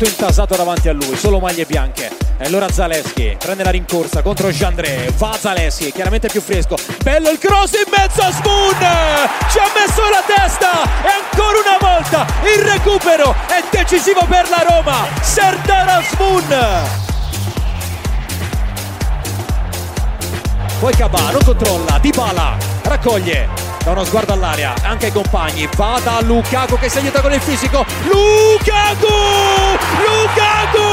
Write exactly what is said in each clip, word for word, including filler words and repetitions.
Intasato davanti a lui, solo maglie bianche, e allora Zalewski prende la rincorsa contro Jandré, va Zalewski chiaramente più fresco, bello il cross in mezzo a Smoon, ci ha messo la testa e ancora una volta il recupero è decisivo per la Roma, Serdar Smoon. Poi Cabà non controlla, Dybala raccoglie da uno sguardo all'area, anche ai compagni, va da Lukaku che si aiuta con il fisico, Lukaku, Lukaku,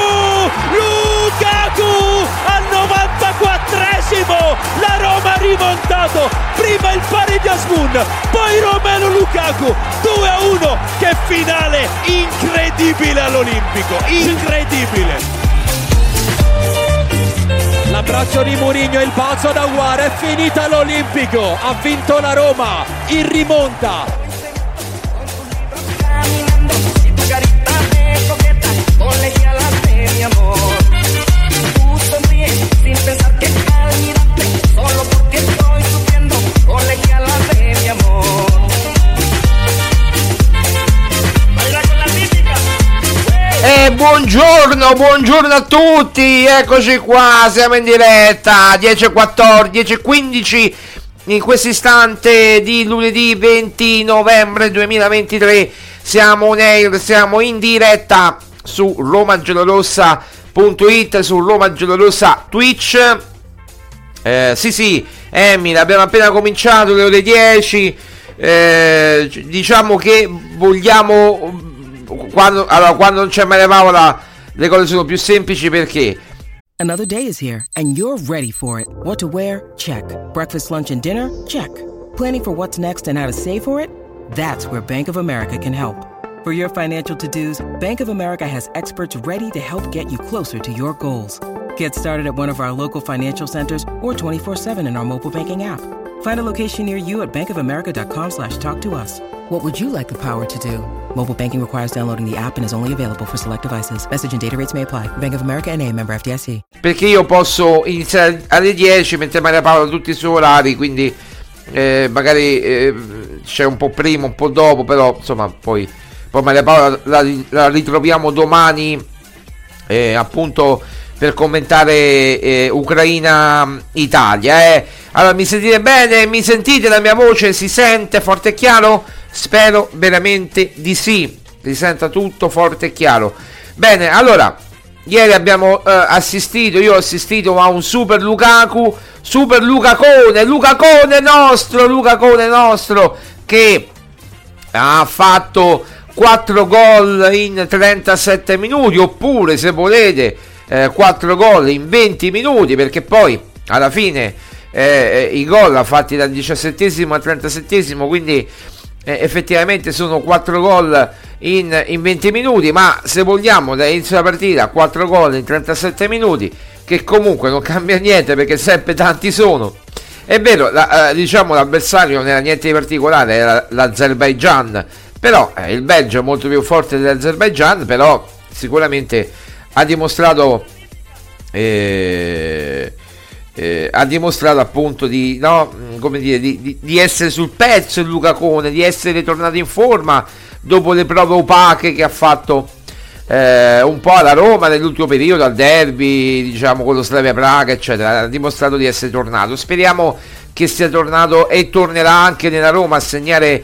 Lukaku, al novantaquattresimo la Roma ha rimontato, prima il pari di Asmun, poi Romelu Lukaku, due a uno, che finale incredibile all'Olimpico, incredibile! L'abbraccio di Mourinho, il bacio ad Aguar, è finita l'Olimpico, ha vinto la Roma, in rimonta. E Buongiorno, buongiorno a tutti, eccoci qua, siamo in diretta, dieci e quattordici, dieci e quindici in questo istante di lunedì venti novembre duemilaventitré, siamo on air, siamo in diretta su romagiallorossa punto it, su romagiallorossa Twitch, eh, sì sì, Emil, abbiamo appena cominciato le ore dieci, eh, diciamo che vogliamo... Quando, allora, quando non c'è Maria Paola, le cose sono più semplici perché. Another day is here and you're ready for it. What to wear? Check. Breakfast, lunch and dinner? Check. Planning for what's next and how to save for it? That's where Bank of America can help. For your financial to-dos, Bank of America has experts ready to help get you closer to your goals. Get started at one of our local financial centers or twenty-four seven in our mobile banking app. Find a location near you at bank of america dot com slash talk to us. What would you like the power to do? Mobile banking requires downloading the app and is only available for select devices. Message and data rates may apply. Bank of America N A, member F D I C. Perché io posso iniziare alle dieci mentre Maria Paola ha tutti i suoi orari, quindi eh, magari eh, c'è un po' prima, un po' dopo, però insomma poi, poi Maria Paola la, la ritroviamo domani eh, appunto per commentare eh, Ucraina-Italia. Eh. Allora, mi sentite bene? Mi sentite? La mia voce si sente forte e chiaro? Spero veramente di sì, si senta tutto forte e chiaro. Bene, allora, ieri abbiamo eh, assistito, io ho assistito a un super Lukaku, super Lukacone, Lukacone nostro, Lukacone nostro, che ha fatto quattro gol in trentasette minuti, oppure se volete eh, quattro gol in venti minuti, perché poi alla fine eh, i gol ha fatti dal diciassettesimo al trentasettesimo, quindi... Eh, effettivamente sono quattro gol in, in venti minuti, ma se vogliamo dall'inizio della partita quattro gol in trentasette minuti, che comunque non cambia niente perché sempre tanti sono. È vero, la, eh, diciamo l'avversario non era niente di particolare, era l'Azerbaigian, però eh, il Belgio è molto più forte dell'Azerbaigian, però sicuramente ha dimostrato eh, Eh, ha dimostrato appunto di, no, come dire, di, di, di essere sul pezzo il Lukacone, di essere tornato in forma dopo le prove opache che ha fatto eh, un po' alla Roma nell'ultimo periodo, al derby, diciamo con lo Slavia Praga, eccetera. Ha dimostrato di essere tornato. Speriamo che sia tornato e tornerà anche nella Roma a segnare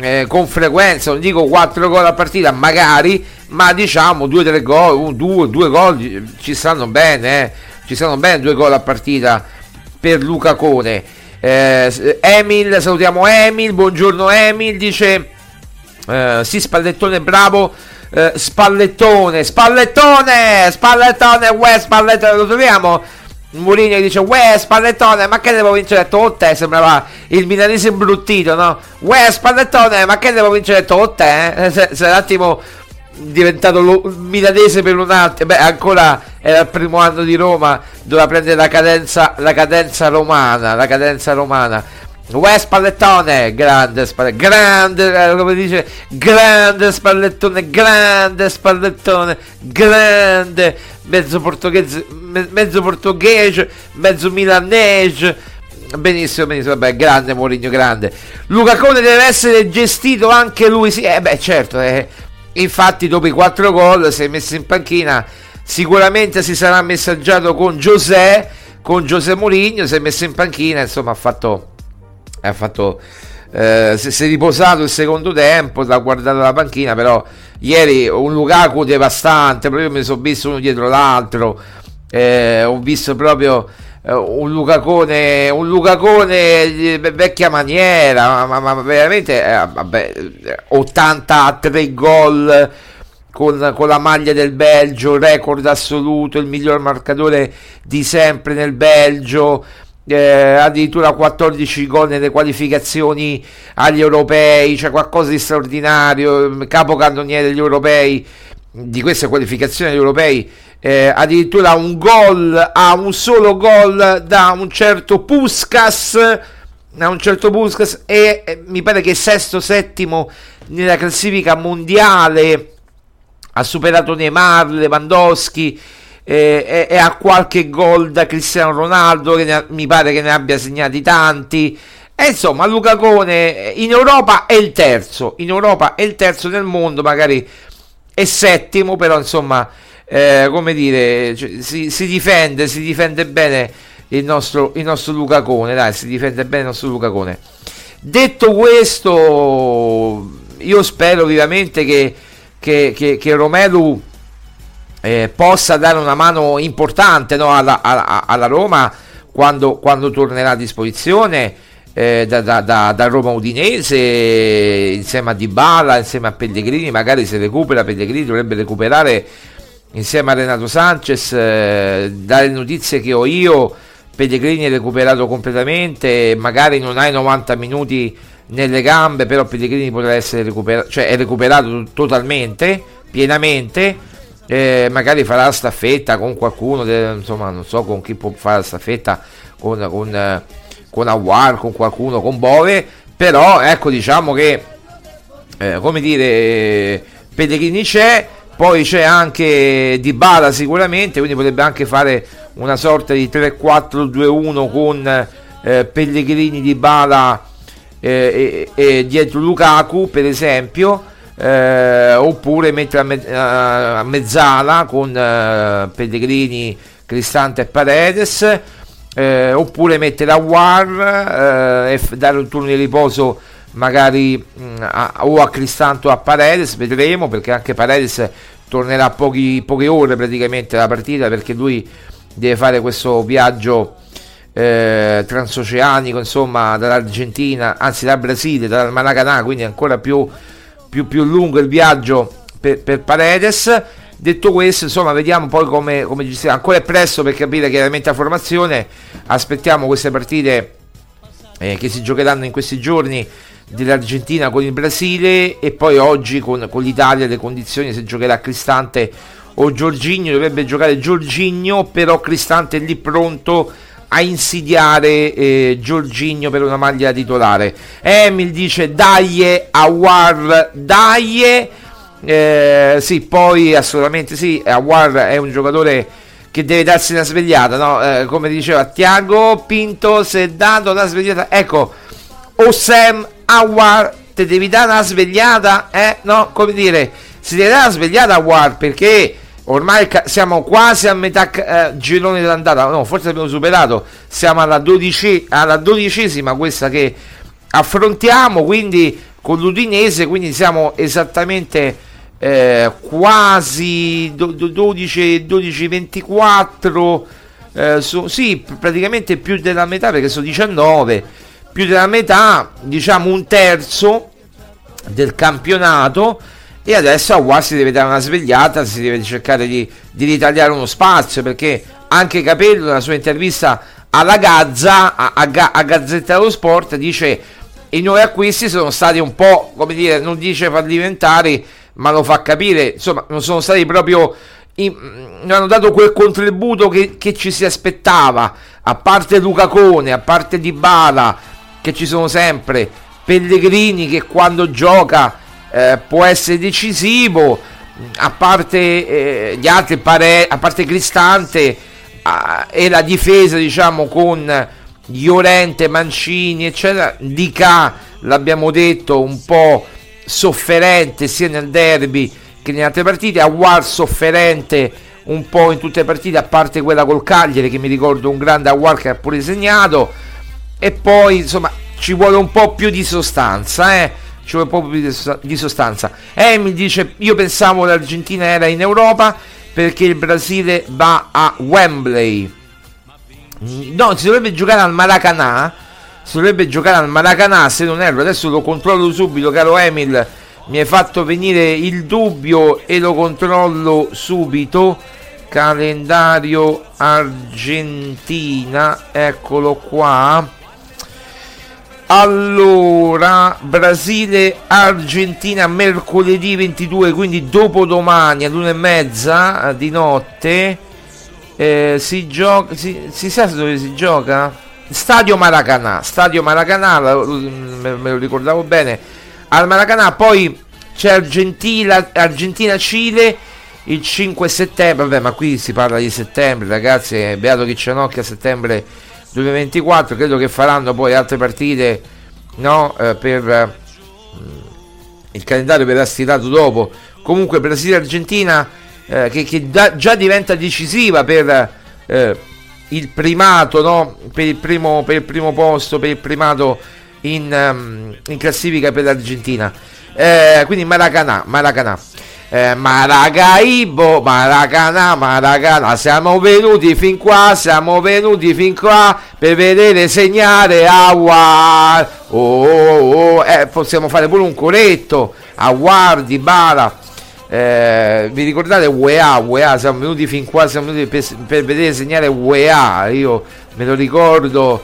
eh, con frequenza, non dico quattro gol a partita, magari, ma diciamo due tre gol, due gol ci stanno bene, eh. Ci sono ben due gol a partita per Lukacone. eh, Emil, salutiamo Emil, buongiorno Emil, dice eh, sì Spallettone bravo, eh, Spallettone, Spallettone, Spallettone, uè Spallettone, lo troviamo? Mourinho che dice uè Spallettone, ma che devo vincere? Detto te, sembrava il milanese imbruttito, no? Uè Spallettone, ma che devo vincere? Detto te, eh? se, se un attimo... diventato lo, milanese per un attimo, beh ancora era il primo anno di Roma, doveva prendere la cadenza la cadenza romana la cadenza romana uè Spallettone, grande Spallettone, grande, come dice, grande Spallettone, grande Spallettone, grande, mezzo portoghese, me, mezzo portoghese, mezzo milanese. Benissimo, benissimo, vabbè, grande Mourinho, grande. Lukacone deve essere gestito anche lui, sì, eh beh certo, eh infatti dopo i quattro gol si è messo in panchina, sicuramente si sarà messaggiato con José, con José Mourinho, si è messo in panchina, insomma ha fatto, ha fatto eh, si è riposato il secondo tempo, l'ha guardato la panchina, però ieri un Lukaku devastante, proprio mi sono visto uno dietro l'altro, eh, ho visto proprio eh, un Lukacone, un Lukacone di vecchia maniera, ma, ma, ma veramente eh, vabbè, ottantatré gol con, con la maglia del Belgio, record assoluto, il miglior marcatore di sempre nel Belgio, eh, addirittura quattordici gol nelle qualificazioni agli europei, c'è cioè qualcosa di straordinario, capocannoniere degli europei, di queste qualificazioni agli europei. Eh, addirittura un gol a un solo gol da un certo Puskás da un certo Puskás e eh, mi pare che sesto settimo nella classifica mondiale, ha superato Neymar, Lewandowski eh, e, e ha qualche gol da Cristiano Ronaldo che ne ha, mi pare che ne abbia segnati tanti, e insomma Lukacone in Europa è il terzo in Europa è il terzo nel mondo, magari e settimo, però insomma eh, come dire, cioè, si, si difende si difende bene il nostro, il nostro Lucacone, dai, si difende bene il nostro Lucacone. Detto questo, io spero vivamente che che, che, che Romelu eh, possa dare una mano importante, no, alla, alla, alla Roma quando, quando tornerà a disposizione eh, da, da, da, da Roma Udinese, insieme a Dybala, insieme a Pellegrini, magari se recupera Pellegrini, dovrebbe recuperare insieme a Renato Sanchez. Eh, dalle notizie che ho io, Pellegrini è recuperato completamente, magari non hai novanta minuti nelle gambe, però Pellegrini potrà essere recuperato, cioè è recuperato totalmente, pienamente. Eh, magari farà staffetta con qualcuno, de- insomma non so con chi può fare staffetta, con, con, eh, con Aouar, con qualcuno, con Bove, però ecco, diciamo che eh, come dire, Pellegrini c'è, poi c'è anche Dybala sicuramente, quindi potrebbe anche fare una sorta di tre quattro due uno con eh, Pellegrini, Dybala eh, e, e dietro Lukaku per esempio. Eh, oppure mettere a, me- a mezzala con eh, Pellegrini, Cristante e Paredes, eh, oppure mettere Aouar eh, e f- dare un turno di riposo magari mh, a- o a Cristante o a Paredes, vedremo, perché anche Paredes tornerà a pochi- poche ore praticamente dalla partita, perché lui deve fare questo viaggio eh, transoceanico, insomma, dall'Argentina, anzi dal Brasile, dal Maracanã, quindi ancora più Più, più lungo il viaggio per, per Paredes. Detto questo, insomma, vediamo poi come, come gestirà. Ancora è presto per capire chiaramente la formazione, aspettiamo queste partite eh, che si giocheranno in questi giorni dell'Argentina con il Brasile e poi oggi con, con l'Italia, le condizioni, se giocherà Cristante o Jorginho. Dovrebbe giocare Jorginho, però Cristante è lì pronto a insidiare eh, Jorginho per una maglia titolare. Emil dice dai Aouar, dai eh, sì, poi assolutamente sì, Aouar è un giocatore che deve darsi una svegliata, no? Eh, come diceva Tiago Pinto, se dato una svegliata, ecco, o Sam Aouar te devi dare una svegliata, eh? No, come dire, si deve dare una svegliata Aouar, perché ormai siamo quasi a metà eh, girone dell'andata, no, forse abbiamo superato, siamo alla, dodici, alla dodicesima questa che affrontiamo, quindi con l'Udinese, quindi siamo esattamente eh, quasi dodici ventiquattro, eh, su, sì, praticamente più della metà, perché sono diciannove, più della metà, diciamo un terzo del campionato. E adesso Aouar si deve dare una svegliata, si deve cercare di, di ritagliare uno spazio, perché anche Capello nella sua intervista alla Gazza, a, a, a Gazzetta dello Sport, dice i nuovi acquisti sono stati un po', come dire, non dice fallimentari, ma lo fa capire, insomma non sono stati proprio, in, non hanno dato quel contributo che, che ci si aspettava, a parte Lucacone, a parte Dybala, che ci sono sempre, Pellegrini che quando gioca Eh, può essere decisivo, a parte eh, gli altri pare, a parte Cristante eh, e la difesa, diciamo, con Llorente, Mancini eccetera. Dica, l'abbiamo detto, un po' sofferente sia nel derby che nelle altre partite, Aouar sofferente un po' in tutte le partite, a parte quella col Cagliari che mi ricordo un grande Aouar che ha pure segnato. E poi insomma ci vuole un po' più di sostanza, eh ci vuole proprio di sostanza. Emil dice io pensavo l'Argentina era in Europa perché il Brasile va a Wembley. No, si dovrebbe giocare al Maracanã, si dovrebbe giocare al Maracanã se non erro, adesso lo controllo subito, caro Emil, mi hai fatto venire il dubbio e lo controllo subito. Calendario Argentina, eccolo qua. Allora, Brasile-Argentina mercoledì ventidue, quindi dopodomani all'una e mezza di notte eh, si gioca, si, si sa dove si gioca? Stadio Maracanã, Stadio Maracanã, me lo ricordavo bene, al Maracanã. Poi c'è Argentina, Argentina-Cile il cinque settembre, vabbè, ma qui si parla di settembre, ragazzi, beato chi c'è, no, che a settembre duemilaventiquattro credo che faranno poi altre partite, no, eh, per eh, il calendario verrà stirato dopo, comunque Brasile-Argentina eh, che, che da, già diventa decisiva per eh, il primato, no? Per il primo, per il primo posto, per il primato in, um, in classifica per l'Argentina. Eh, quindi Maracanã, Maracanã. Eh, Maracaibo, Maracanã, Maracanã, siamo venuti fin qua, siamo venuti fin qua per vedere segnare Aguar. Oh, oh, oh. Eh, possiamo fare pure un coretto. Aguar, Dybala. Eh, vi ricordate Weah, Weah, siamo venuti fin qua, siamo venuti per, per vedere segnare Weah. Io me lo ricordo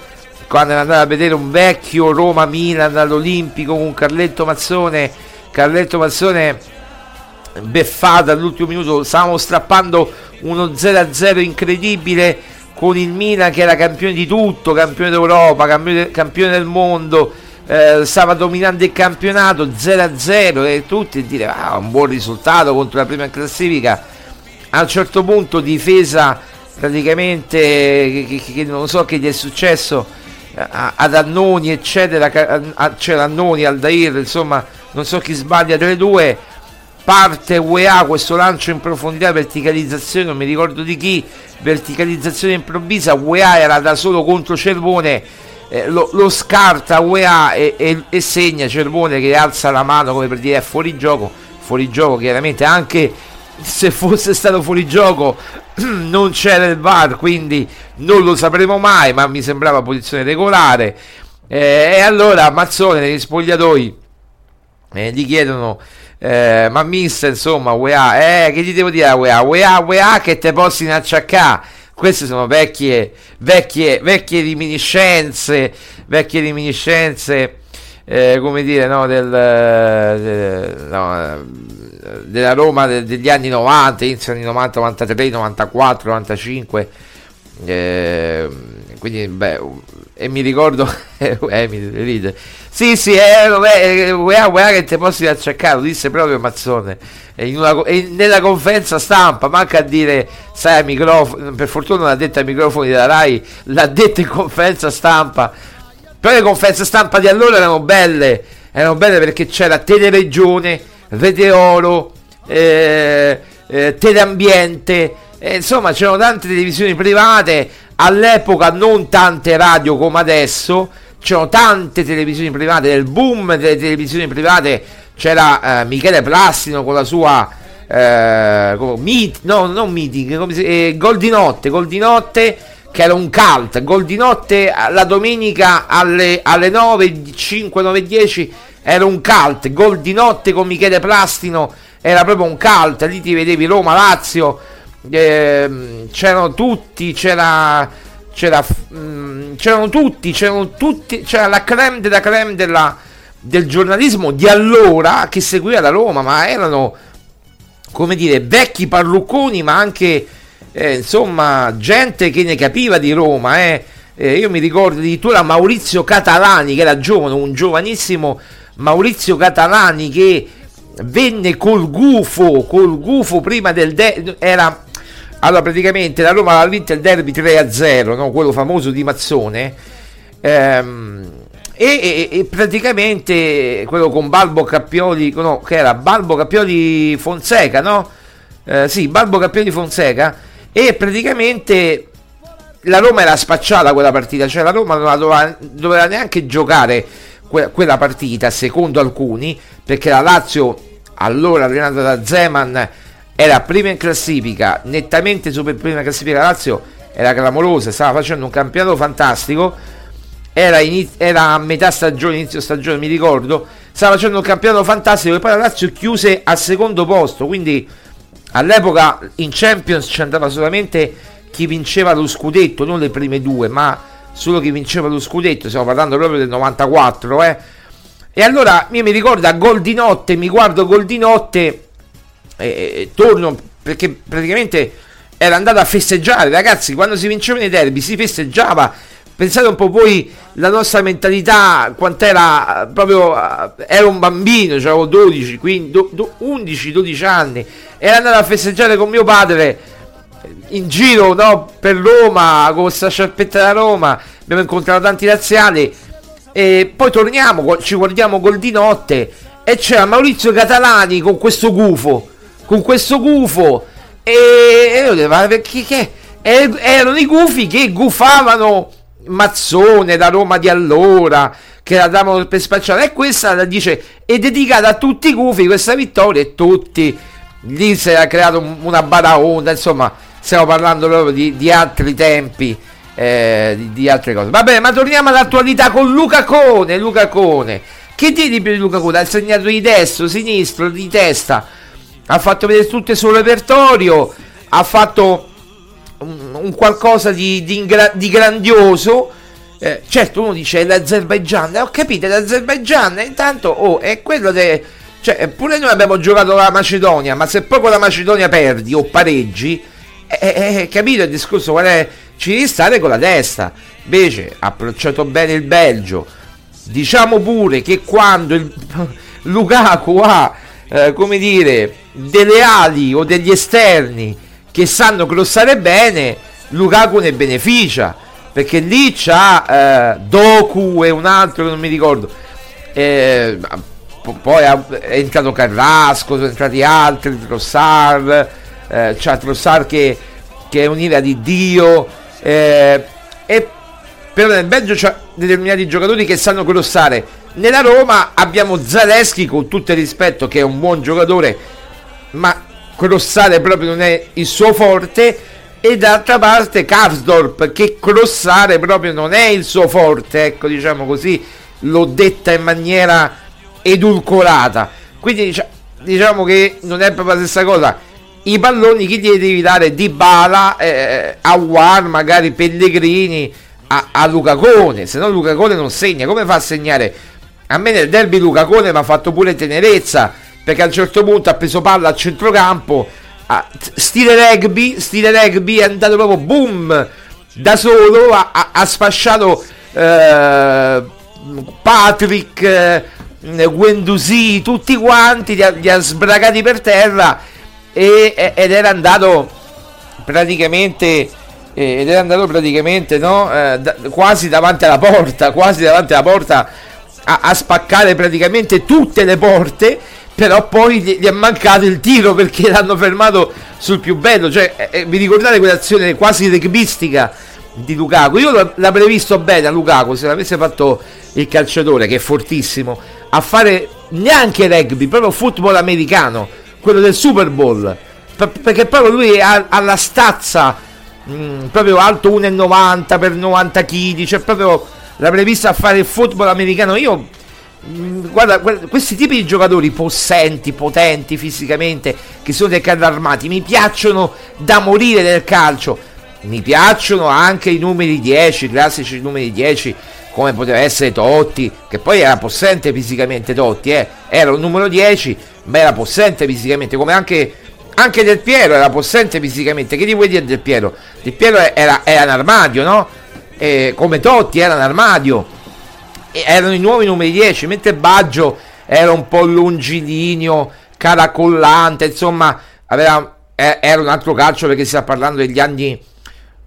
quando ero andato a vedere un vecchio Roma-Milan all'Olimpico con Carletto Mazzone. Carletto Mazzone beffata all'ultimo minuto, stavamo strappando uno zero a zero incredibile con il Milan che era campione di tutto, campione d'Europa, campione, campione del mondo, eh, stava dominando il campionato, zero a zero e tutti dire ah, un buon risultato contro la prima classifica. A un certo punto difesa praticamente che, che, che non so che gli è successo ad Annoni eccetera, c'era cioè Annoni, Aldair, insomma non so chi sbaglia tra le due. Parte U E A, questo lancio in profondità, verticalizzazione, non mi ricordo di chi, verticalizzazione improvvisa, U E A era da solo contro Cervone, eh, lo, lo scarta U E A e, e, e segna Cervone che alza la mano come per dire è fuori gioco, fuori gioco chiaramente, anche se fosse stato fuori gioco non c'era il V A R, quindi non lo sapremo mai, ma mi sembrava posizione regolare. Eh, e allora Mazzone negli spogliatoi eh, gli chiedono Eh, ma mister, insomma, Weah, eh, che ti devo dire Weah, Weah, Weah che te possi acciaccà. Queste sono vecchie, vecchie, vecchie reminiscenze, vecchie reminiscenze, eh, come dire, no, del, de, no, della Roma de, degli anni novanta, inizio anni novanta, novantatré, novantaquattro, novantacinque, eh, quindi, beh, e mi ricordo, eh, mi ride. Sì, sì, eh, eh, Weah, Weah che te posso acciaccare, lo disse proprio Mazzone. E in una, e nella conferenza stampa, manca a dire, sai, al microfono, per fortuna non l'ha detta ai microfoni della Rai, l'ha detta in conferenza stampa. Però le conferenze stampa di allora erano belle, erano belle perché c'era Teleregione, Rete Oro, eh, eh, Teleambiente, eh, insomma c'erano tante televisioni private, all'epoca non tante radio come adesso. C'erano tante televisioni private, del boom delle televisioni private, c'era eh, Michele Plastino con la sua eh, con meet, no, non meeting, come si, eh, Gol di Notte, Gol di Notte che era un cult, Gol di Notte la domenica alle, alle nove, cinque, nove, dieci era un cult, Gol di Notte con Michele Plastino era proprio un cult, lì ti vedevi Roma, Lazio, eh, c'erano tutti, c'era... C'era, mh, c'erano tutti, c'erano tutti, c'era la creme della creme della, del giornalismo di allora che seguiva la Roma, ma erano, come dire, vecchi parrucconi, ma anche eh, insomma gente che ne capiva di Roma. Eh. Eh, io mi ricordo addirittura Maurizio Catalani, che era giovane, un giovanissimo Maurizio Catalani che venne col gufo, col gufo prima del de- era Allora praticamente la Roma ha vinto il derby tre a zero, no? Quello famoso di Mazzone, ehm, e, e, e praticamente quello con Balbo Cappioli, no, che era Balbo Cappioli Fonseca, no? Eh, sì, Balbo Cappioli Fonseca, e praticamente la Roma era spacciata quella partita, cioè la Roma non la doveva, doveva neanche giocare que- quella partita, secondo alcuni, perché la Lazio, allora allenata da Zeman, era prima in classifica, nettamente super prima in classifica. La Lazio era clamorosa, stava facendo un campionato fantastico, era, iniz- era a metà stagione, inizio stagione mi ricordo, stava facendo un campionato fantastico e poi la Lazio chiuse al secondo posto, quindi all'epoca in Champions ci andava solamente chi vinceva lo scudetto, non le prime due, ma solo chi vinceva lo scudetto, stiamo parlando proprio del novantaquattro, eh. E allora io mi ricordo a Gol di Notte, mi guardo Gol di Notte E, e, torno perché praticamente era andato a festeggiare, ragazzi, quando si vincevano i derby si festeggiava, pensate un po' voi la nostra mentalità quant'era, proprio era un bambino, avevo dodici, quindici, undici, dodici anni, era andato a festeggiare con mio padre in giro, no, per Roma con questa sciarpetta da Roma, abbiamo incontrato tanti razziali e poi torniamo, ci guardiamo Gol di Notte e c'era Maurizio Catalani con questo gufo, con questo gufo, e io dico, ma perché che? Erano i gufi che gufavano Mazzone, la Roma di allora, che la davano per spacciare, e questa la dice è dedicata a tutti i gufi questa vittoria, e tutti lì si era creato una baraonda, insomma stiamo parlando proprio di, di altri tempi, eh, di, di altre cose. Va bene, ma torniamo all'attualità con Luca Cone. Luca Cone, che dire di più di Luca Cone? Ha segnato di destro, sinistro, di testa, ha fatto vedere tutto il suo repertorio, ha fatto un qualcosa di, di, ingra- di grandioso. Eh, certo, uno dice l'Azerbaigian, eh, ho capito, l'Azerbaigian, intanto oh, è quello de... cioè, pure noi abbiamo giocato la Macedonia, ma se poi con la Macedonia perdi o pareggi, eh, eh, capito il discorso qual è? Ci devi stare con la testa. Invece ha approcciato bene il Belgio, diciamo pure che quando il Lukaku ha eh, come dire delle ali o degli esterni che sanno crossare bene, Lukaku ne beneficia, perché lì c'ha eh, Doku e un altro che non mi ricordo, eh, poi è entrato Carrasco, sono entrati altri, Trossard, eh, c'ha Trossard che, che è un'ira di Dio, eh, e però nel Belgio c'ha determinati giocatori che sanno crossare. Nella Roma abbiamo Zalewski, con tutto il rispetto, che è un buon giocatore, ma crossare proprio non è il suo forte, e d'altra parte Karsdorp, che crossare proprio non è il suo forte, ecco, diciamo così, l'ho detta in maniera edulcorata, quindi diciamo che non è proprio la stessa cosa. I palloni chi li devi dare? Dybala, eh, Aouar, magari Pellegrini, a, a Luca Cone, se no Luca Cone non segna. Come fa a segnare? A me nel derby Luca Cone mi ha fatto pure tenerezza, perché a un certo punto ha preso palla a centrocampo, a stile rugby, stile rugby, è andato proprio boom da solo, ha, ha sfasciato eh, Patrick, eh, Guendouzi, tutti quanti, li ha, li ha sbracati per terra, e, ed era andato praticamente ed era andato praticamente no, eh, da, quasi davanti alla porta, quasi davanti alla porta a, a spaccare praticamente tutte le porte. Però poi gli è mancato il tiro, perché l'hanno fermato sul più bello. Cioè, eh, vi ricordate quell'azione quasi rugbistica di Lukaku? Io l'ho previsto bene a Lukaku, se l'avesse fatto il calciatore, che è fortissimo, a fare neanche rugby, proprio football americano, quello del Super Bowl, P- perché proprio lui ha, ha la stazza, mh, proprio alto uno e novanta per novanta chili, cioè proprio l'ha prevista a fare il football americano. Io... Guarda, guarda, questi tipi di giocatori possenti, potenti fisicamente, che sono dei carri armati, mi piacciono da morire nel calcio. Mi piacciono anche i numeri dieci, classici numeri dieci, come poteva essere Totti, che poi era possente fisicamente. Totti eh? Era un numero dieci, ma era possente fisicamente, come anche, anche Del Piero era possente fisicamente. Che ti vuoi dire Del Piero? Del Piero era, era un armadio, no? Eh, come Totti era un armadio. Erano i nuovi numeri dieci, mentre Baggio era un po' lungilineo, caracollante, insomma aveva, era un altro calcio, perché stiamo parlando degli anni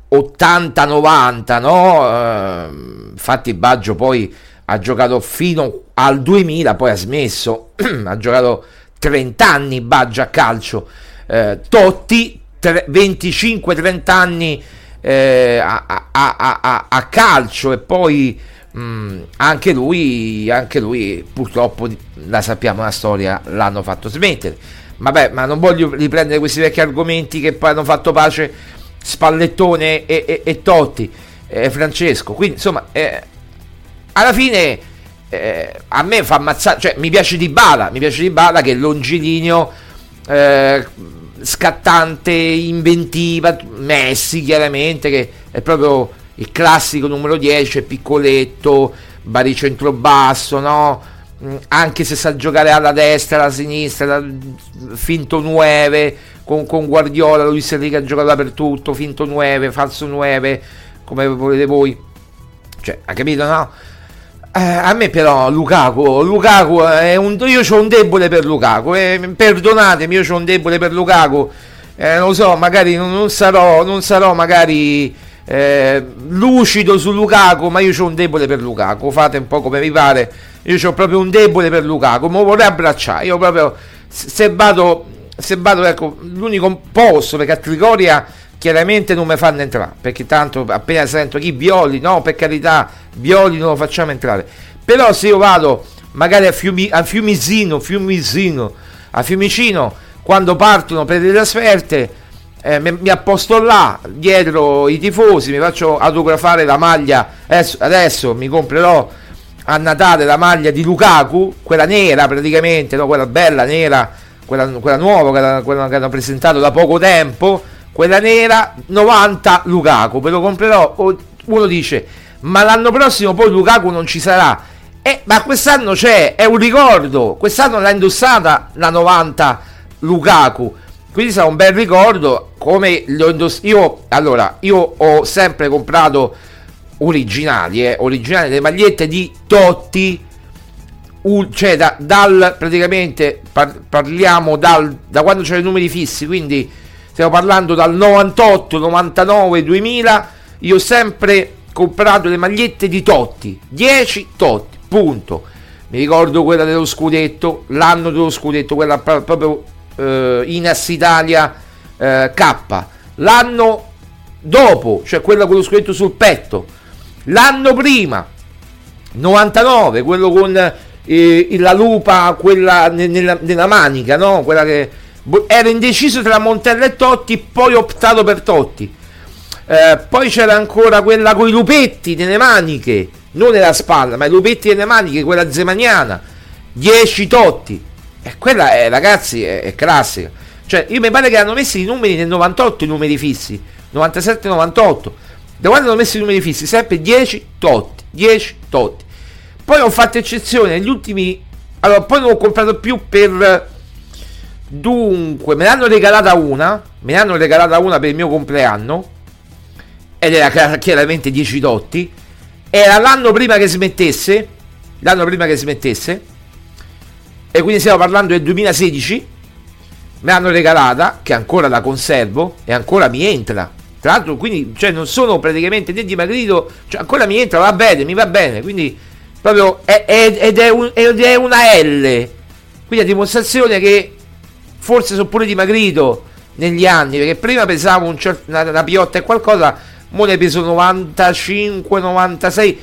ottanta novanta, no? Eh, infatti Baggio poi ha giocato fino al duemila, poi ha smesso, ha giocato trenta anni Baggio a calcio. Eh, Totti venticinque trenta anni eh, a, a, a, a calcio, e poi Mm, anche lui anche lui purtroppo, la sappiamo la storia, l'hanno fatto smettere. Vabbè, ma non voglio riprendere questi vecchi argomenti, che poi hanno fatto pace Spallettone e, e, e Totti e Francesco, quindi insomma eh, alla fine eh, a me fa ammazzare, cioè mi piace Dybala, mi piace Dybala che è longilineo, eh, scattante, inventiva. Messi chiaramente, che è proprio il classico numero dieci, è piccoletto, baricentro basso, no? Anche se sa giocare alla destra, alla sinistra, finto nove, con, con Guardiola, Luis Enrique ha giocato dappertutto, finto nove, falso nove, come volete voi. Cioè, ha capito, no? Eh, a me però Lukaku, Lukaku è un, io c'ho un debole per Lukaku, eh, perdonatemi, io c'ho un debole per Lukaku, eh, lo so, magari non, non sarò, non sarò magari... eh, lucido su Lukaku, ma io c'ho un debole per Lukaku, fate un po' come vi pare, io c'ho proprio un debole per Lukaku, ma vorrei abbracciare, io proprio se vado, se vado ecco, l'unico posto, perché a Trigoria chiaramente non mi fanno entrare, perché tanto appena sento chi Violi, no, per carità, Violi non lo facciamo entrare, però se io vado magari a, Fiumi, a Fiumicino, Fiumicino, a Fiumicino, quando partono per le trasferte, eh, mi, mi apposto là, dietro i tifosi, mi faccio autografare la maglia, adesso, adesso mi comprerò a Natale la maglia di Lukaku, quella nera praticamente, no? Quella bella nera, quella, quella nuova, quella, quella che hanno presentato da poco tempo, quella nera, novanta Lukaku, ve lo comprerò, uno dice, ma l'anno prossimo poi Lukaku non ci sarà. Eh, ma quest'anno c'è, è un ricordo, quest'anno l'ha indossata la novanta Lukaku, quindi sarà un bel ricordo come l'ho indoss- io, allora, io ho sempre comprato originali, eh, originali le magliette di Totti, uh, cioè da, dal, praticamente par- parliamo dal, da quando c'erano i numeri fissi, quindi stiamo parlando dal novantotto, novantanove, duemila, io ho sempre comprato le magliette di Totti, dieci Totti, punto. Mi ricordo quella dello scudetto, l'anno dello scudetto, quella proprio eh, Inas Italia eh, K, l'anno dopo, cioè quella con lo scudetto sul petto, l'anno prima novantanove, quello con eh, la lupa, quella nella, nella manica, no? Quella che era indeciso tra Montella e Totti, poi ho optato per Totti, eh, poi c'era ancora quella con i lupetti nelle maniche, non nella spalla, ma i lupetti delle maniche, quella zemaniana, dieci Totti, e quella è, ragazzi, è, è classica, cioè io mi pare che hanno messo i numeri nel novantotto, i numeri fissi novantasette novantotto, da quando hanno messo i numeri fissi sempre dieci Totti, dieci Totti, poi ho fatto eccezione negli ultimi, allora poi non ho comprato più per, dunque me ne hanno regalata una, me ne hanno regalata una per il mio compleanno ed era chiaramente dieci Totti, era l'anno prima che smettesse, l'anno prima che smettesse, e quindi stiamo parlando del duemilasedici, me l'hanno regalata, che ancora la conservo e ancora mi entra, tra l'altro, quindi cioè non sono praticamente né dimagrito, cioè ancora mi entra, va bene, mi va bene, quindi proprio è, è, ed, è un, ed è una L, quindi a dimostrazione che forse sono pure dimagrito negli anni, perché prima pesavo un cer- una, una piotta e qualcosa, mo ne peso novantacinque novantasei,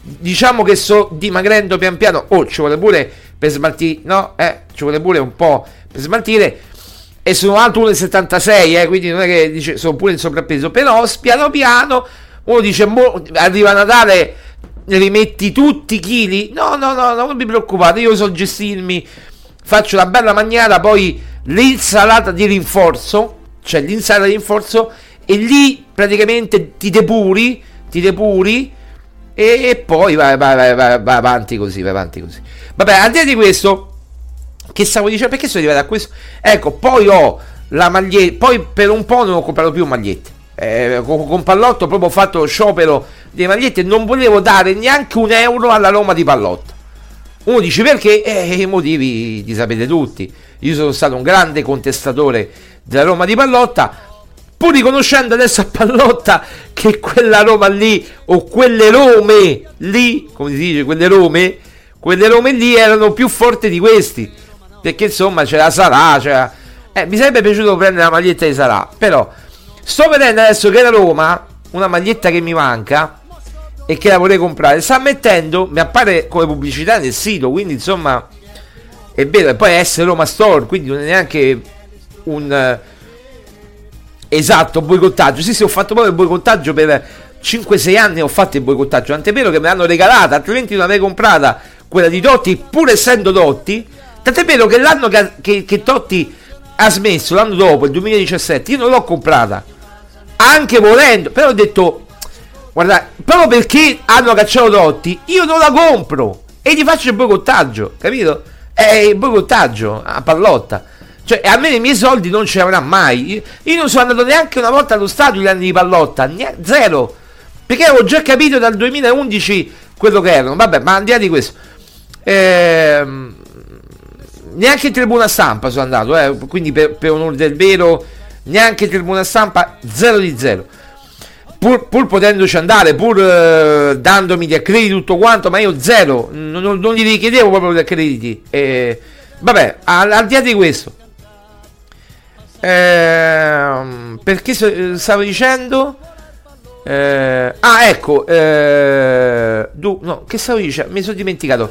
diciamo che sto dimagrendo pian piano, oh ci vuole pure per smaltire, no? Eh, ci vuole pure un po' per smaltire, e sono alto uno virgola settantasei, eh, quindi non è che dice, sono pure in sovrappeso, però piano piano uno dice, mo, arriva Natale ne rimetti tutti i chili, no no no, non vi preoccupate, io so gestirmi, faccio una bella mangiata, poi l'insalata di rinforzo, cioè l'insalata di rinforzo, e lì praticamente ti depuri, ti depuri e, e poi vai, vai, vai, vai, vai avanti così, vai avanti così. Vabbè, al di là di questo, che stavo dicendo, perché sono arrivato a questo? Ecco, poi ho la maglietta, poi per un po' non ho comprato più magliette, eh, con, con Pallotto ho proprio fatto lo sciopero delle magliette, non volevo dare neanche un euro alla Roma di Pallotto. Uno dice perché? Eh, i motivi li sapete tutti, io sono stato un grande contestatore della Roma di Pallotta, pur riconoscendo adesso a Pallotta che quella Roma lì, o quelle Rome lì, come si dice, quelle Rome, quelle Rome lì erano più forti di questi, perché insomma c'era Sarà, c'era... Eh, mi sarebbe piaciuto prendere la maglietta di Sarà, però sto vedendo adesso che la Roma, una maglietta che mi manca e che la vorrei comprare, sta mettendo, mi appare come pubblicità nel sito, quindi insomma è vero, e poi è S Roma Store, quindi non è neanche un... Esatto, boicottaggio. Sì, sì, ho fatto proprio il boicottaggio per cinque sei anni. Ho fatto il boicottaggio. Tant'è vero che me l'hanno regalata, altrimenti non avrei comprata quella di Totti, pur essendo Totti. Tant'è vero che l'anno che, che, che Totti ha smesso, l'anno dopo, il duemiladiciassette, io non l'ho comprata, anche volendo. Però ho detto, guarda, proprio perché hanno cacciato Totti, io non la compro e gli faccio il boicottaggio, capito? È il boicottaggio a Pallotta. Cioè, a me i miei soldi non ce l'avrà mai. Io, io non sono andato neanche una volta allo stadio gli anni di Pallotta, ne- zero. Perché avevo già capito dal duemilaundici quello che erano. Vabbè, ma andiamo di questo. Ehm, neanche in tribuna stampa sono andato, eh, quindi per, per onore del vero, neanche in tribuna stampa, zero di zero. Pur, pur potendoci andare, pur eh, dandomi gli accrediti tutto quanto, ma io zero, non, non gli richiedevo proprio gli accrediti. E, vabbè, al, al di là di questo, eh, perché stavo dicendo? Eh, ah, ecco, eh, du, no, che stavo dicendo? Mi sono dimenticato.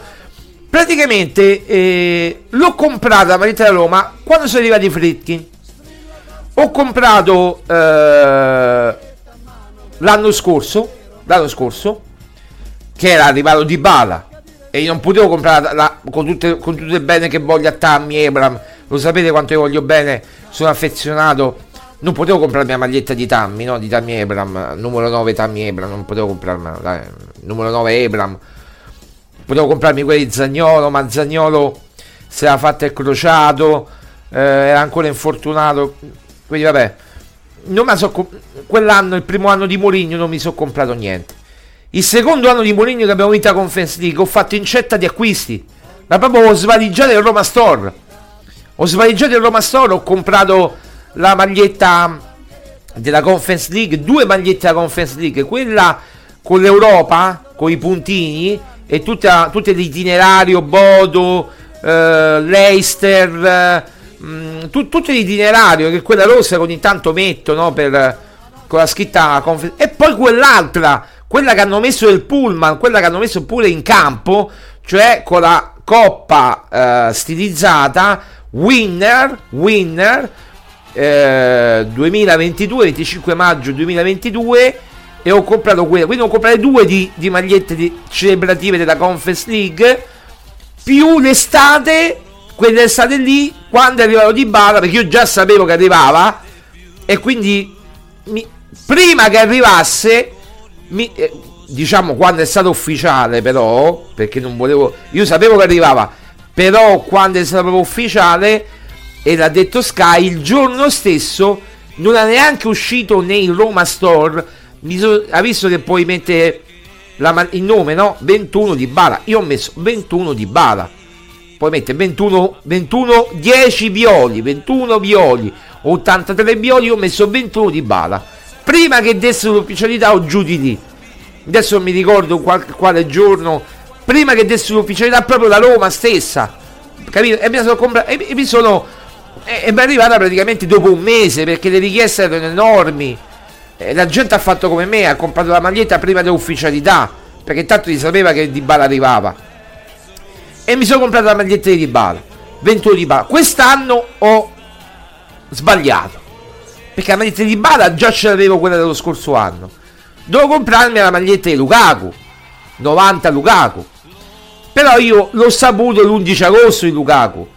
Praticamente eh, l'ho comprata la maglietta da Roma quando sono arrivati i Fritkin. Ho comprato eh, l'anno scorso, l'anno scorso, che era arrivato Dybala, e io non potevo comprare la, con tutte con tutto il bene che voglio a Tammy Abraham, lo sapete quanto io voglio bene, sono affezionato, non potevo comprarmi la maglietta di Tammy, no, di Tammy Abraham, numero nove Tammy Abraham, non potevo comprarmi la, numero nove Abraham, potevo comprarmi quelli di Zaniolo, ma Zaniolo se l'ha fatta il crociato, eh, era ancora infortunato, quindi vabbè. Non mi so comp- quell'anno, il primo anno di Mourinho, non mi sono comprato niente. Il secondo anno di Mourinho, che abbiamo vinto la Conference League, ho fatto incetta di acquisti, ma proprio ho svaligiato il Roma Store. Ho svaligiato il Roma Store, ho comprato la maglietta della Conference League, due magliette della Conference League, quella con l'Europa, con i puntini e tutta, tutto l'itinerario Bodo, eh, Leicester, eh, Tut, tutto l'itinerario, che quella rossa che ogni tanto metto, no, per, con la scritta conf- e poi quell'altra, quella che hanno messo il pullman, quella che hanno messo pure in campo, cioè con la coppa eh, stilizzata Winner Winner eh, duemilaventidue, venticinque maggio duemilaventidue, e ho comprato quella, quindi ho comprato due di, di magliette di, celebrative della Conference League, più l'estate, quell'estate lì, quando è arrivato Dybala, perché io già sapevo che arrivava, e quindi mi, prima che arrivasse, mi, eh, diciamo quando è stato ufficiale, però, perché non volevo, io sapevo che arrivava, però quando è stato proprio ufficiale, e l'ha detto Sky, il giorno stesso non è neanche uscito nei Roma Store, mi so, ha visto che puoi mettere la, il nome, no? ventuno Dybala, io ho messo ventuno Dybala. Poi mette ventuno, ventuno, dieci Violi, ventuno Violi, ottantatré Violi, ho messo ventuno Dybala. Prima che dessero l'ufficialità o giù di lì, adesso non mi ricordo qual, quale giorno, prima che dessero l'ufficialità proprio la Roma stessa, capito? E mi sono comprato, e, e mi sono, e, e mi è arrivata praticamente dopo un mese, perché le richieste erano enormi, e la gente ha fatto come me, ha comprato la maglietta prima dell'ufficialità, perché tanto si sapeva che Dybala arrivava. E mi sono comprato la maglietta di Dybala, ventuno Dybala. Quest'anno ho sbagliato, perché la maglietta di Dybala già ce l'avevo, quella dello scorso anno. Dovevo comprarmi la maglietta di Lukaku, novanta Lukaku. Però io l'ho saputo l'undici agosto di Lukaku.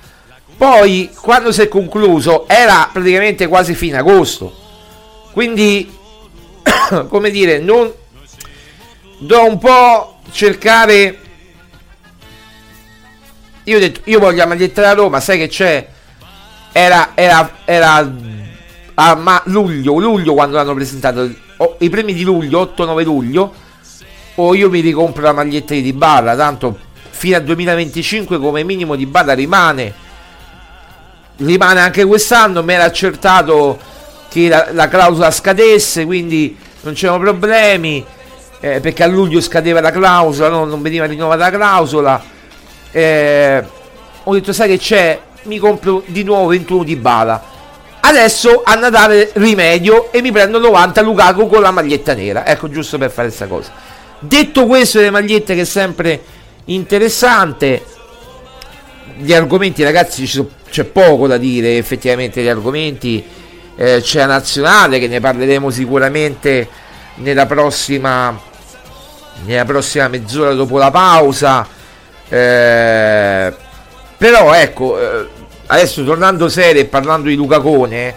Poi, quando si è concluso, era praticamente quasi fine agosto. Quindi, come dire, non do un po' cercare... Io ho detto, io voglio la maglietta da Roma, sai che c'è? Era, era, era a ma- luglio, luglio quando l'hanno presentato, oh, i primi di luglio, otto nove luglio, o oh, io mi ricompro la maglietta di Dybala, tanto fino al duemilaventicinque come minimo Dybala rimane, rimane anche quest'anno, mi era accertato che la, la clausola scadesse, quindi non c'erano problemi, eh, perché a luglio scadeva la clausola, no? Non veniva rinnovata la clausola. Eh, ho detto, sai che c'è, mi compro di nuovo ventuno Dybala. Adesso a Natale rimedio e mi prendo novanta Lukaku con la maglietta nera, ecco, giusto per fare questa cosa. Detto questo, le magliette, che è sempre interessante, gli argomenti, ragazzi, c'è poco da dire effettivamente, gli argomenti, eh, c'è la nazionale, che ne parleremo sicuramente nella prossima nella prossima mezz'ora dopo la pausa. Eh, però ecco, eh, adesso tornando serio e parlando di Lucacone,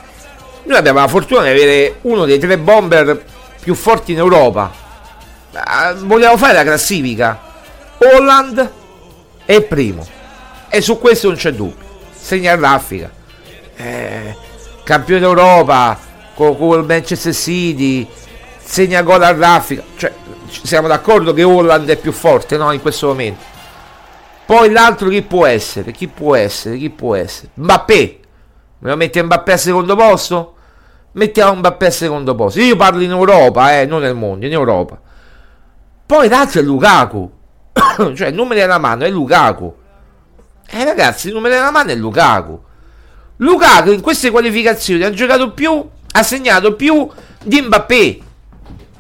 noi abbiamo la fortuna di avere uno dei tre bomber più forti in Europa. Eh, vogliamo fare la classifica, Haaland è il primo e su questo non c'è dubbio, segna l'Africa, eh, campione d'Europa con, con il Manchester City, segna gol all'Africa, cioè siamo d'accordo che Haaland è più forte, no, in questo momento. Poi l'altro chi può essere? Chi può essere? Chi può essere? Mbappé. Me lo mette Mbappé al secondo posto? mettiamo Mbappé al secondo posto. Io parlo in Europa, eh, non nel mondo, in Europa. Poi l'altro è Lukaku, cioè il numero della mano è Lukaku. Eh ragazzi, il numero della mano è Lukaku. Lukaku in queste qualificazioni ha giocato più, ha segnato più di Mbappé.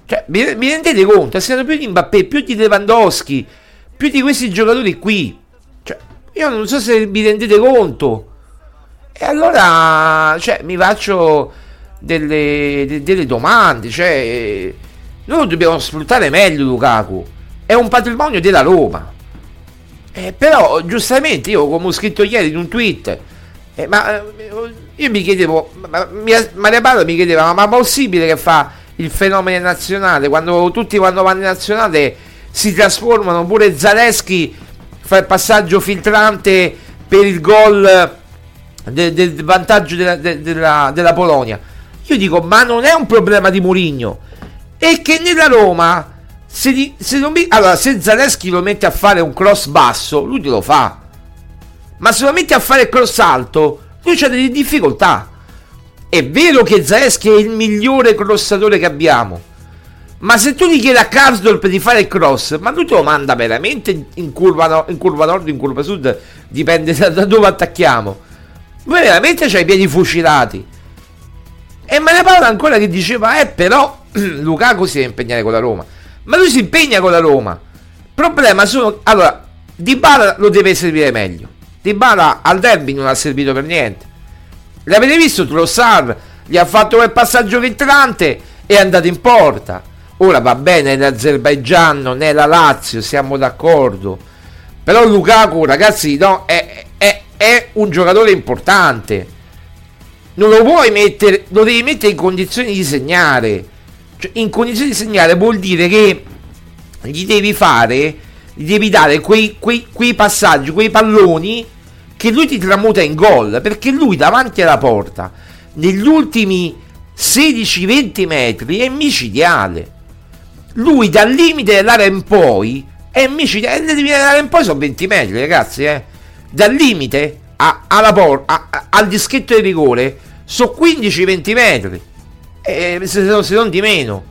Cioè, vi, vi rendete conto? Ha segnato più di Mbappé, più di Lewandowski, più di questi giocatori qui. Cioè, io non so se vi rendete conto. E allora, cioè, mi faccio delle, de, delle domande. Cioè, noi dobbiamo sfruttare meglio Lukaku. È un patrimonio della Roma. Eh, però, giustamente, io come ho scritto ieri in un tweet, eh, ma io mi chiedevo, ma, mia, Maria Paola mi chiedeva, ma, ma possibile che fa il fenomeno nazionale, quando tutti quando vanno in nazionale si trasformano, pure Zalewski fa il passaggio filtrante per il gol del, del vantaggio della, della, della Polonia. Io dico, ma non è un problema di Mourinho, è che nella Roma se, se, non mi, allora, se Zalewski lo mette a fare un cross basso, lui lo fa, ma se lo mette a fare il cross alto, lui c'ha delle difficoltà. È vero che Zalewski è il migliore crossatore che abbiamo, ma se tu gli chiedi a Karsdorp di fare il cross, ma lui te lo manda veramente in curva, no, in curva nord, in curva sud, dipende da, da dove attacchiamo. Lui veramente c'ha i piedi fucilati. E me ne parla ancora che diceva, eh però Lukaku si deve impegnare con la Roma. Ma lui si impegna con la Roma. Il problema sono, allora, Dybala lo deve servire meglio. Dybala al derby non ha servito per niente. L'avete visto? Trossard gli ha fatto quel passaggio filtrante e è andato in porta. Ora va bene, l'Azerbaigian non è la Lazio, siamo d'accordo, però Lukaku, ragazzi, no, è, è, è un giocatore importante, non lo puoi mettere, lo devi mettere in condizioni di segnare. Cioè, in condizioni di segnare vuol dire che gli devi fare, gli devi dare quei, quei, quei passaggi, quei palloni che lui ti tramuta in gol, perché lui davanti alla porta negli ultimi sedici venti metri è micidiale. Lui dal limite dell'area in poi è micidiale. Dal limite dell'area in poi sono venti metri, ragazzi, eh. Dal limite a, alla por- a, a, al dischetto di rigore sono quindici venti metri, eh, se, se non di meno.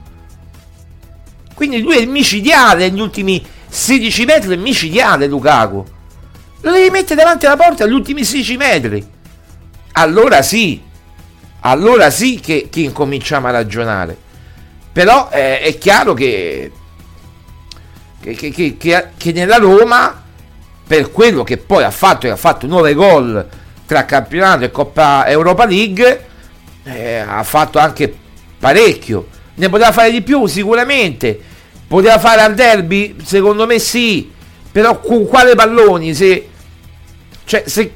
Quindi lui è micidiale negli ultimi sedici metri, è micidiale Lukaku. Lo devi mettere davanti alla porta agli ultimi sedici metri. Allora sì, allora sì che, che incominciamo a ragionare. Però eh, è chiaro che che, che, che che nella Roma, per quello che poi ha fatto, che ha fatto nove gol tra campionato e Coppa Europa League, eh, ha fatto anche parecchio. Ne poteva fare di più sicuramente. Poteva fare al derby? Secondo me sì. Però con quale palloni? Se cioè se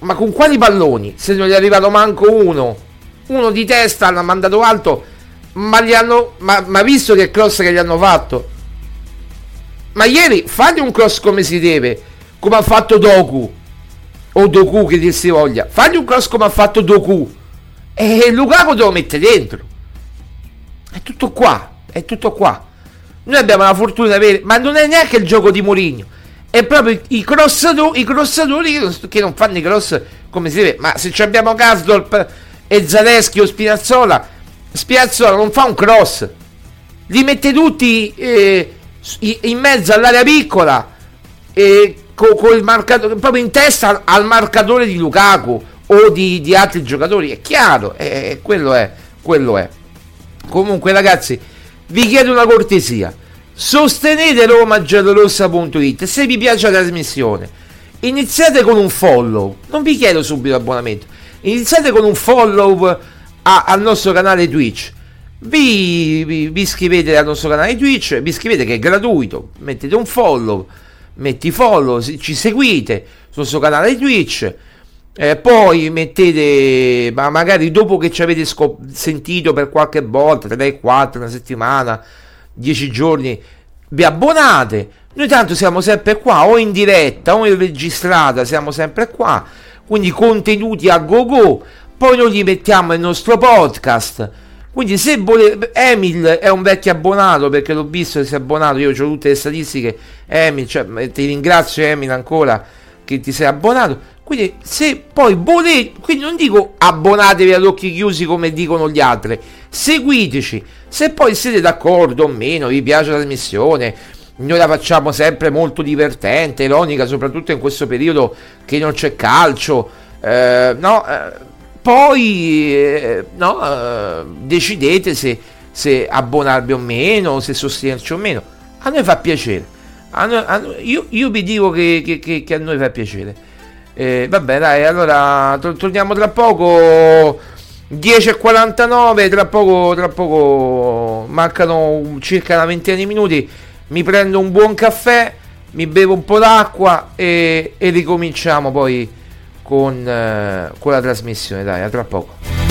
ma con quali palloni? Se non gli è arrivato manco uno uno di testa, l'ha mandato alto, ma gli hanno ma, ma visto che cross che gli hanno fatto. Ma ieri fate un cross come si deve, come ha fatto Doku o Doku che dir si voglia, fate un cross come ha fatto Doku e Lukaku te lo mette dentro. È tutto qua, è tutto qua. Noi abbiamo la fortuna di avere, ma non è neanche il gioco di Mourinho, è proprio i crossatori, i crossatori che non, che non fanno i cross come si deve. Ma se ci abbiamo Karsdorp e Zalewski o Spinazzola, Spinazzola non fa un cross, li mette tutti eh, in mezzo all'area piccola, eh, con co il marcatore proprio in testa al marcatore di Lukaku o di, di altri giocatori. È chiaro, eh, quello è, quello è. Comunque ragazzi, vi chiedo una cortesia, sostenete Roma Giallorossa punto it. Se vi piace la trasmissione, iniziate con un follow, non vi chiedo subito l'abbonamento, iniziate con un follow a, al nostro canale Twitch, vi, vi, vi iscrivete al nostro canale Twitch, vi iscrivete che è gratuito, mettete un follow, metti follow, ci seguite sul nostro canale Twitch, eh, poi mettete, ma magari dopo che ci avete scop- sentito per qualche volta, tre quattro, una settimana, dieci giorni, vi abbonate. Noi tanto siamo sempre qua, o in diretta o in registrata, siamo sempre qua, quindi contenuti a go go. Poi noi li mettiamo nel nostro podcast, quindi se volete, Emil è un vecchio abbonato, perché l'ho visto che si è abbonato, io ho tutte le statistiche. Emil, cioè, ti ringrazio Emil ancora che ti sei abbonato. Quindi se poi volete, quindi non dico abbonatevi ad occhi chiusi come dicono gli altri, seguiteci, se poi siete d'accordo o meno, vi piace la trasmissione, noi la facciamo sempre molto divertente, ironica, soprattutto in questo periodo che non c'è calcio, eh, no, eh, poi eh, no, eh, decidete se, se abbonarvi o meno, se sostenerci o meno, a noi fa piacere, a noi, a noi, io, io vi dico che, che, che, che a noi fa piacere. Eh, vabbè dai, allora torniamo tra poco, dieci e quarantanove, tra poco, tra poco mancano circa una ventina di minuti, mi prendo un buon caffè, mi bevo un po' d'acqua e, e ricominciamo poi con, eh, con la trasmissione, dai, a tra poco.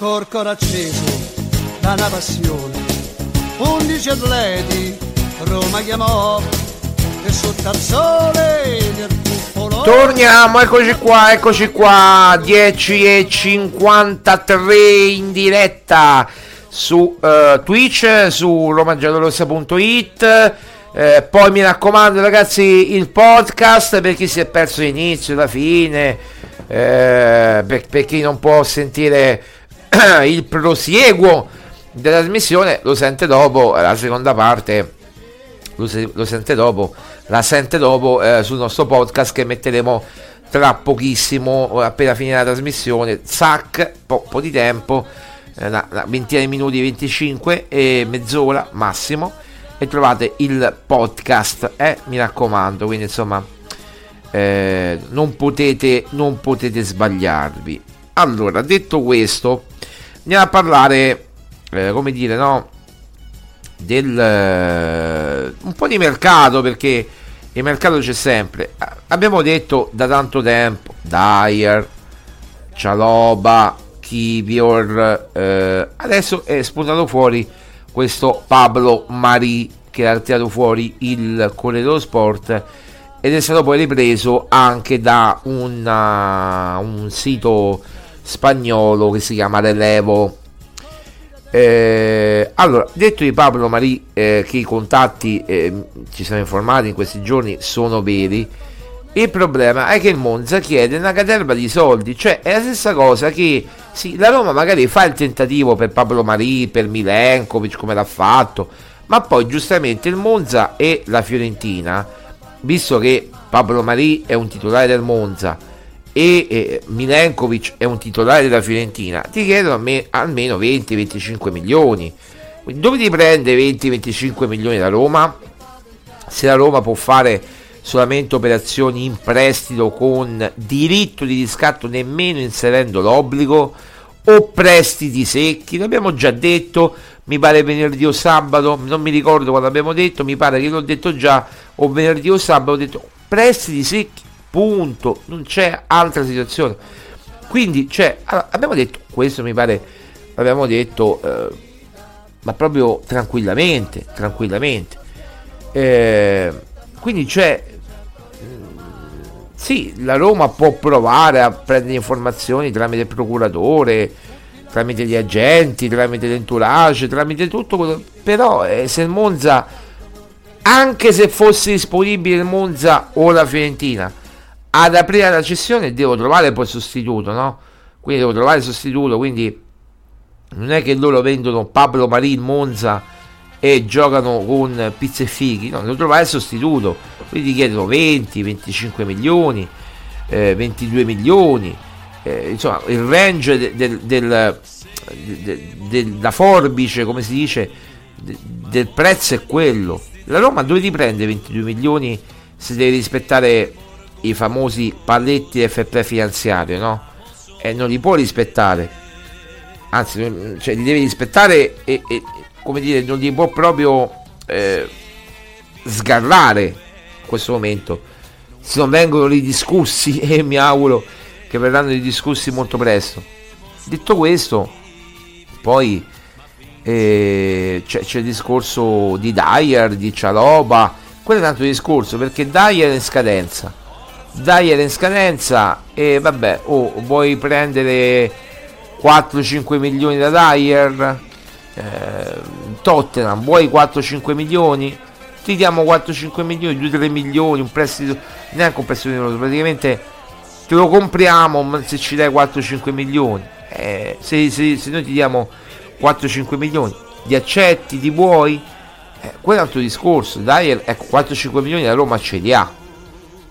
Corcora acceso da una passione, undici atleti Roma chiamò e sotto al sole del buffolo. Torniamo, eccoci qua, eccoci qua, dieci e cinquantatré in diretta su uh, Twitch, su romangiallorossa punto it. Eh, poi mi raccomando ragazzi il podcast per chi si è perso l'inizio, la fine eh, per, per chi non può sentire il prosieguo della trasmissione, lo sente dopo la seconda parte, lo, se, lo sente dopo la sente dopo eh, sul nostro podcast che metteremo tra pochissimo, appena finirà la trasmissione, zac, po', po' di tempo, una, una ventina di minuti, venticinque, e mezz'ora massimo, e trovate il podcast, eh, mi raccomando, quindi insomma eh, non potete non potete sbagliarvi. Allora, detto questo, andiamo a parlare eh, come dire, no, del eh, un po' di mercato, perché il mercato c'è sempre. Abbiamo detto da tanto tempo: Dyer, Cialoba, Kivior, eh, adesso è spuntato fuori questo Pablo Mari, che ha tirato fuori il Corriere dello Sport, ed è stato poi ripreso anche da una, un sito spagnolo che si chiama Relevo. Eh, allora, detto di Pablo Mari, eh, che i contatti, eh, ci siamo informati in questi giorni, sono veri. Il problema è che il Monza chiede una caterva di soldi, cioè è la stessa cosa che sì, la Roma magari fa il tentativo per Pablo Mari, per Milenkovic, come l'ha fatto, ma poi giustamente il Monza e la Fiorentina, visto che Pablo Mari è un titolare del Monza e eh, Milenkovic è un titolare della Fiorentina, ti chiedono a me almeno venti venticinque milioni. Quindi dove ti prende venti venticinque milioni la Roma, se la Roma può fare solamente operazioni in prestito con diritto di riscatto, nemmeno inserendo l'obbligo, o prestiti secchi? L'abbiamo già detto, mi pare venerdì o sabato, non mi ricordo quando abbiamo detto, mi pare che l'ho detto già, o venerdì o sabato ho detto prestiti secchi, punto, non c'è altra situazione. Quindi cioè, allora, abbiamo detto questo, mi pare abbiamo detto eh, ma proprio tranquillamente tranquillamente eh, quindi c'è cioè, sì, la Roma può provare a prendere informazioni tramite il procuratore, tramite gli agenti, tramite l'entourage, tramite tutto quello, però eh, se il Monza, anche se fosse disponibile il Monza o la Fiorentina ad aprire la cessione, devo trovare poi sostituto, no? Quindi devo trovare sostituto, quindi non è che loro vendono Pablo Mari in Monza e giocano con pizze e fichi, no, devo trovare sostituto. Quindi chiedono venti venticinque milioni, eh, ventidue milioni, eh, insomma il range del, del, del, del, della forbice, come si dice, del prezzo è quello. La Roma dove ti prende ventidue milioni se devi rispettare i famosi paletti F P finanziario, no? E non li può rispettare, anzi, cioè, li devi rispettare e, e come dire, non li può proprio eh, sgarrare in questo momento, se non vengono ridiscussi, e mi auguro che verranno ridiscussi molto presto. Detto questo, poi eh, c'è, c'è il discorso di Dyer, di Cialoba, quello è un altro discorso, perché Dyer è in scadenza. Dyer in scadenza e vabbè, o oh, vuoi prendere quattro cinque milioni da Dyer, eh, Tottenham vuoi quattro cinque milioni, ti diamo quattro cinque milioni, due tre milioni, un prestito, neanche un prestito, praticamente te lo compriamo, ma se ci dai quattro cinque milioni, eh, se, se, se noi ti diamo quattro cinque milioni, ti accetti, ti vuoi, eh, quell'altro discorso. Dyer, ecco, quattro cinque milioni la Roma ce li ha,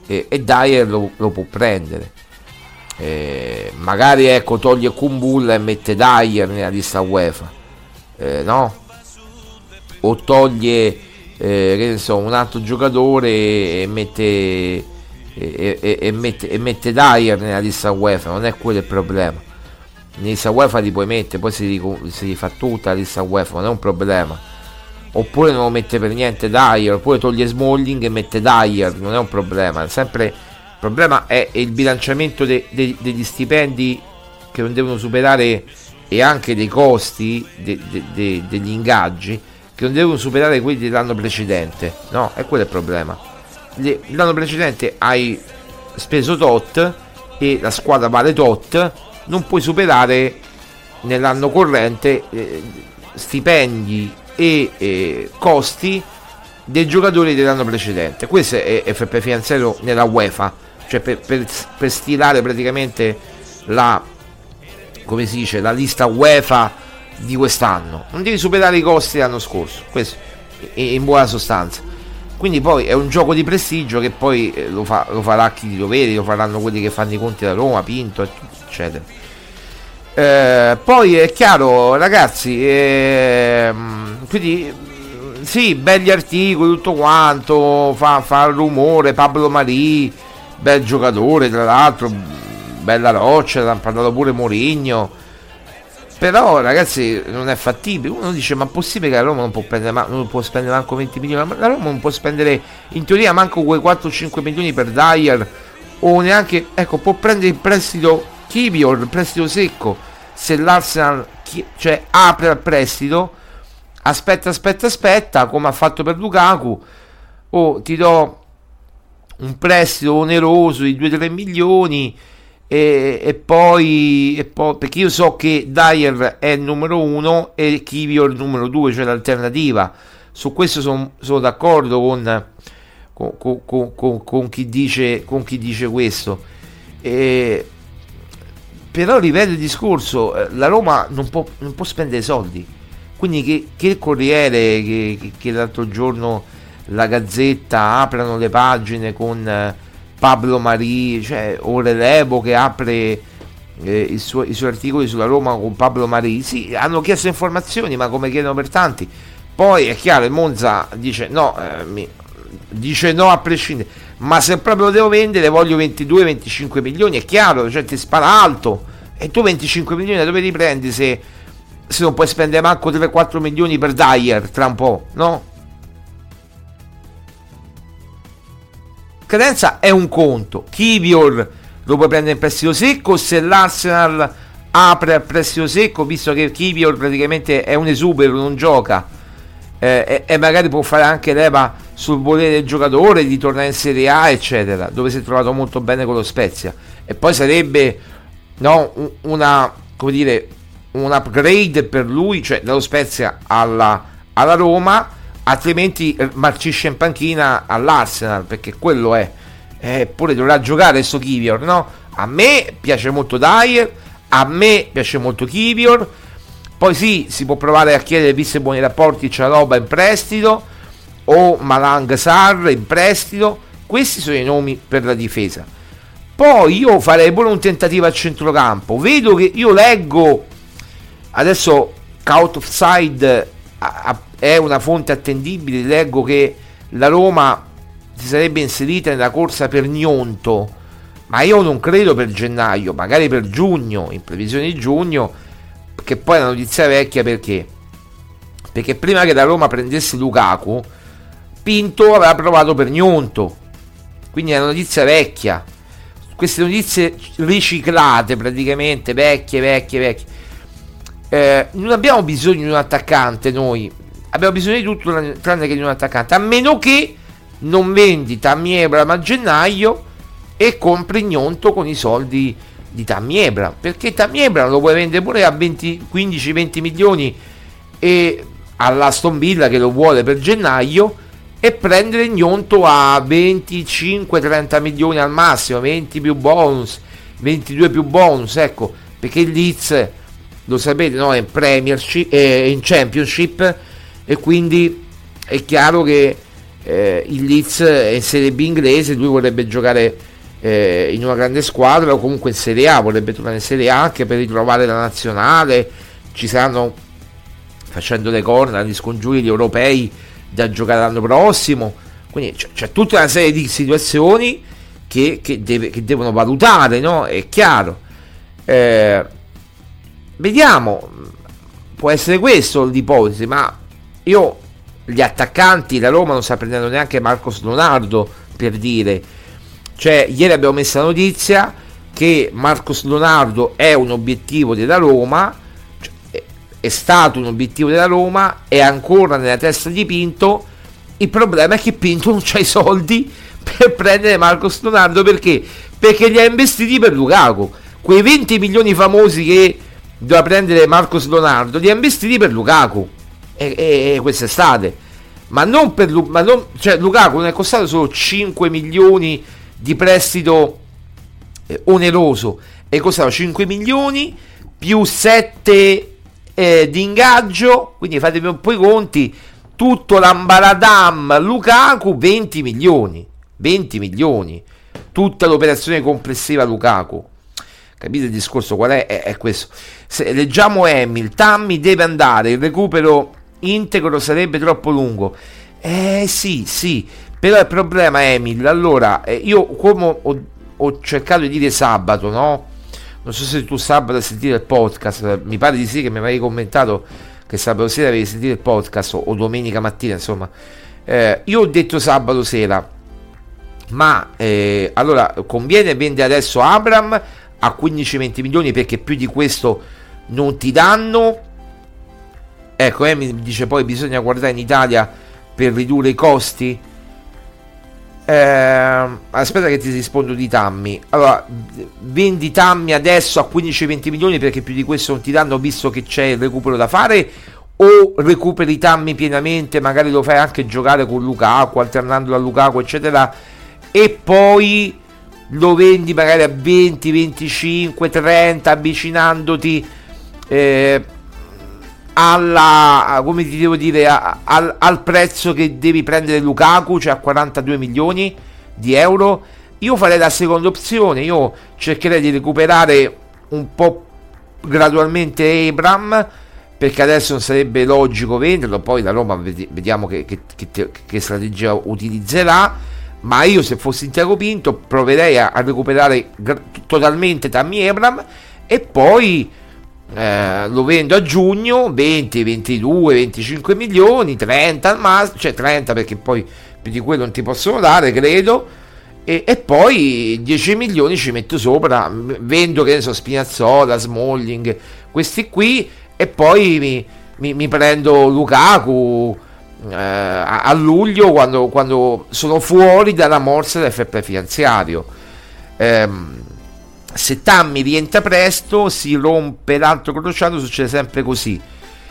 e, e Dyer lo, lo può prendere, eh, magari ecco toglie Kumbulla e mette Dyer nella lista UEFA, eh, no, o toglie eh, che ne so, un altro giocatore e mette e, e, e mette e mette Dyer nella lista UEFA, non è quello il problema. Nella lista UEFA li puoi mettere, poi si, si rifà tutta la lista UEFA, non è un problema. Oppure non lo mette per niente Dyer, oppure toglie Smalling e mette Dyer, non è un problema. Sempre il problema è il bilanciamento de, de, degli stipendi, che non devono superare, e anche dei costi de, de, de, degli ingaggi, che non devono superare quelli dell'anno precedente, no? E quello è il problema. L'anno precedente hai speso tot e la squadra vale tot, non puoi superare nell'anno corrente eh, stipendi e eh, costi dei giocatori dell'anno precedente. Questo è F P finanziario nella UEFA, cioè per, per, per stilare praticamente la, come si dice, la lista UEFA di quest'anno. Non devi superare i costi dell'anno scorso, questo in buona sostanza. Quindi poi è un gioco di prestigio che poi lo, fa, lo farà chi di dovere, lo faranno quelli che fanno i conti da Roma, Pinto, eccetera. Eh, poi è chiaro, ragazzi, eh, quindi sì, belli articoli, tutto quanto, fa, fa rumore, Pablo Marì, bel giocatore, tra l'altro, bella roccia, hanno parlato pure Mourinho. Però ragazzi non è fattibile. Uno dice, ma è possibile che la Roma non può prendere, ma non può spendere manco venti milioni? La Roma non può spendere in teoria manco quei quattro cinque milioni per Dyer, o neanche, ecco, può prendere in prestito Kibior, il prestito secco, se l'Arsenal, cioè, apre al prestito, aspetta aspetta aspetta come ha fatto per Lukaku, o ti do un prestito oneroso di due tre milioni. E, e, poi, e poi perché io so che Dyer è il numero uno e Kivior il numero due, cioè l'alternativa. Su questo sono son d'accordo con, con, con, con, con, chi dice, con chi dice questo. E, però ripeto il discorso, la Roma non può, non può spendere soldi. Quindi che, che il Corriere, che, che, che l'altro giorno la Gazzetta aprano le pagine con Pablo Marì, cioè, o Relevo che apre eh, i, suo, i suoi articoli sulla Roma con Pablo Marì. Sì, hanno chiesto informazioni, ma come chiedono per tanti. Poi è chiaro, il Monza dice no, eh, mi, dice no a prescindere, ma se proprio lo devo vendere voglio ventidue venticinque milioni, è chiaro, cioè ti spara alto. E tu venticinque milioni da dove li prendi se, se non puoi spendere manco tre quattro milioni per Dyer tra un po', no? Credenza è un conto, Kivior lo puoi prendere in prestito secco se l'Arsenal apre a prestito secco, visto che Kivior praticamente è un esubero, non gioca, eh, e, e magari può fare anche leva sul volere del giocatore di tornare in Serie A, eccetera, dove si è trovato molto bene con lo Spezia. E poi sarebbe, no, una, come dire, un upgrade per lui, cioè dallo Spezia alla, alla Roma, altrimenti marcisce in panchina all'Arsenal, perché quello è, eppure dovrà giocare sto Kivior, no? A me piace molto Dyer, a me piace molto Kivior, poi sì, si può provare a chiedere, visto i buoni rapporti, Ciaroba in prestito o Malang Sarr in prestito. Questi sono i nomi per la difesa. Poi io farei pure un tentativo a centrocampo. Vedo che io leggo adesso Out of Side a, a è una fonte attendibile, leggo che la Roma si sarebbe inserita nella corsa per Gnonto, ma io non credo per gennaio, magari per giugno, in previsione di giugno, che poi è una notizia vecchia. Perché? Perché prima che la Roma prendesse Lukaku, Pinto aveva provato per Gnonto, quindi è una notizia vecchia, queste notizie riciclate praticamente, vecchie vecchie vecchie. Eh, non abbiamo bisogno di un attaccante, noi abbiamo bisogno di tutto tranne che di un attaccante, a meno che non vendi Tammy Abraham a gennaio e compri Gnonto con i soldi di Tammy Abraham, perché Tammy Abraham lo puoi vendere pure a quindici venti milioni e all'Aston Villa che lo vuole per gennaio, e prendere Gnonto a venticinque trenta milioni al massimo, venti più bonus, ventidue più bonus, ecco, perché il Leeds, lo sapete, no, è in Premiership, eh, in Championship, e quindi è chiaro che eh, il Leeds è in Serie B inglese, lui vorrebbe giocare eh, in una grande squadra o comunque in Serie A, vorrebbe tornare in Serie A anche per ritrovare la nazionale. Ci saranno, facendo le corna, gli scongiuri gli europei da giocare l'anno prossimo, quindi c'è, c'è tutta una serie di situazioni che, che, deve, che devono valutare, no? È chiaro, eh, vediamo, può essere questo l'ipotesi, ma io gli attaccanti, la Roma non sta prendendo neanche Marcos Leonardo, per dire, cioè ieri abbiamo messo la notizia che Marcos Leonardo è un obiettivo della Roma, cioè, è stato un obiettivo della Roma, è ancora nella testa di Pinto. Il problema è che Pinto non c'ha i soldi per prendere Marcos Leonardo, perché? Perché li ha investiti per Lukaku, quei venti milioni famosi che doveva prendere Marcos Leonardo li ha investiti per Lukaku E, e, e quest'estate, ma non per ma non, cioè Lukaku non è costato solo cinque milioni di prestito eh, oneroso e costava cinque milioni più sette eh, di ingaggio, quindi fatevi un po' i conti, tutto l'ambaradam Lukaku venti milioni venti milioni, tutta l'operazione complessiva Lukaku. Capite il discorso qual è? È, è questo. Se, leggiamo Emil, Tammy deve andare, il recupero integro sarebbe troppo lungo. Eh sì, sì, però il problema Emil, allora, eh, io come ho, ho cercato di dire sabato, no? Non so se tu sabato a sentire il podcast, mi pare di sì che mi avevi commentato che sabato sera avevi sentito il podcast o, o domenica mattina, insomma. Eh, io ho detto sabato sera, ma eh, allora conviene vendere adesso Abram a quindici venti milioni perché più di questo non ti danno. Ecco, eh, mi dice poi bisogna guardare in Italia per ridurre i costi. Eh, aspetta che ti rispondo di Tammy. Allora, vendi Tammy adesso a quindici venti milioni perché più di questo non ti danno, visto che c'è il recupero da fare, o recuperi Tammy pienamente, magari lo fai anche giocare con Lukaku, alternandolo a Lukaku eccetera, e poi lo vendi magari a venti, venticinque, trenta, avvicinandoti eh, alla, come ti devo dire, a, al, al prezzo che devi prendere Lukaku, cioè a quarantadue milioni di euro. Io farei la seconda opzione, io cercherei di recuperare un po' gradualmente Abram, perché adesso non sarebbe logico venderlo, poi la Roma vediamo che, che, che, che strategia utilizzerà. Ma io, se fossi in Tiago Pinto, proverei a, a recuperare gr- totalmente Tammy Abram e poi eh, lo vendo a giugno venti, ventidue, venticinque milioni, trenta al massimo, cioè trenta perché poi più di quello non ti possono dare, credo, e, e poi dieci milioni ci metto sopra, vendo, che ne so, Spinazzola, Smalling, questi qui, e poi mi, mi, mi prendo Lukaku Eh, a luglio, quando, quando sono fuori dalla morsa del fair play finanziario. Eh, se Tammy rientra presto, si rompe l'altro crociato, succede sempre così.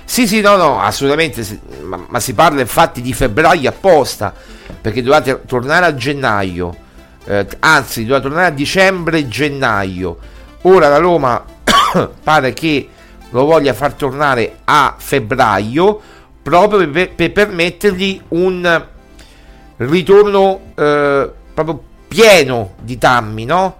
Sì, sì, no, no, assolutamente, ma, ma si parla infatti di febbraio apposta, perché dovete tornare a gennaio, eh, anzi dovete tornare a dicembre e gennaio. Ora la Roma pare che lo voglia far tornare a febbraio, proprio per, per permettergli un ritorno eh, proprio pieno di Tammy, no?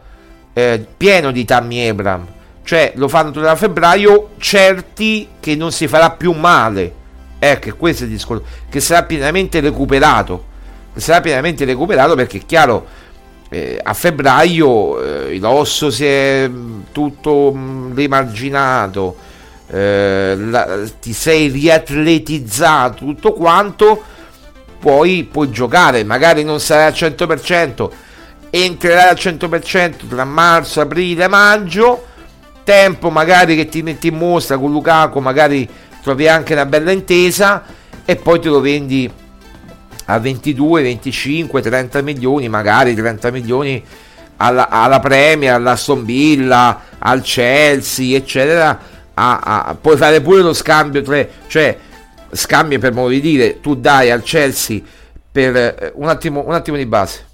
Eh, pieno di Tammy Abram, cioè lo fanno tornare a febbraio certi che non si farà più male, ecco, questo è il discorso, che sarà pienamente recuperato, che sarà pienamente recuperato perché è chiaro, eh, a febbraio eh, l'osso si è tutto mh, rimarginato, Eh, la, ti sei riatletizzato, tutto quanto, poi puoi giocare, magari non sarai al cento per cento, entrerai al cento per cento tra marzo, aprile e maggio, tempo magari che ti metti in mostra con Lukaku, magari trovi anche una bella intesa e poi te lo vendi a ventidue, venticinque, trenta milioni, magari trenta milioni alla, alla Premier, all'Aston Villa, al Chelsea eccetera. A, a, puoi fare pure lo scambio tre, cioè scambio per modo di dire, tu dai al Chelsea per eh, un attimo un attimo di base.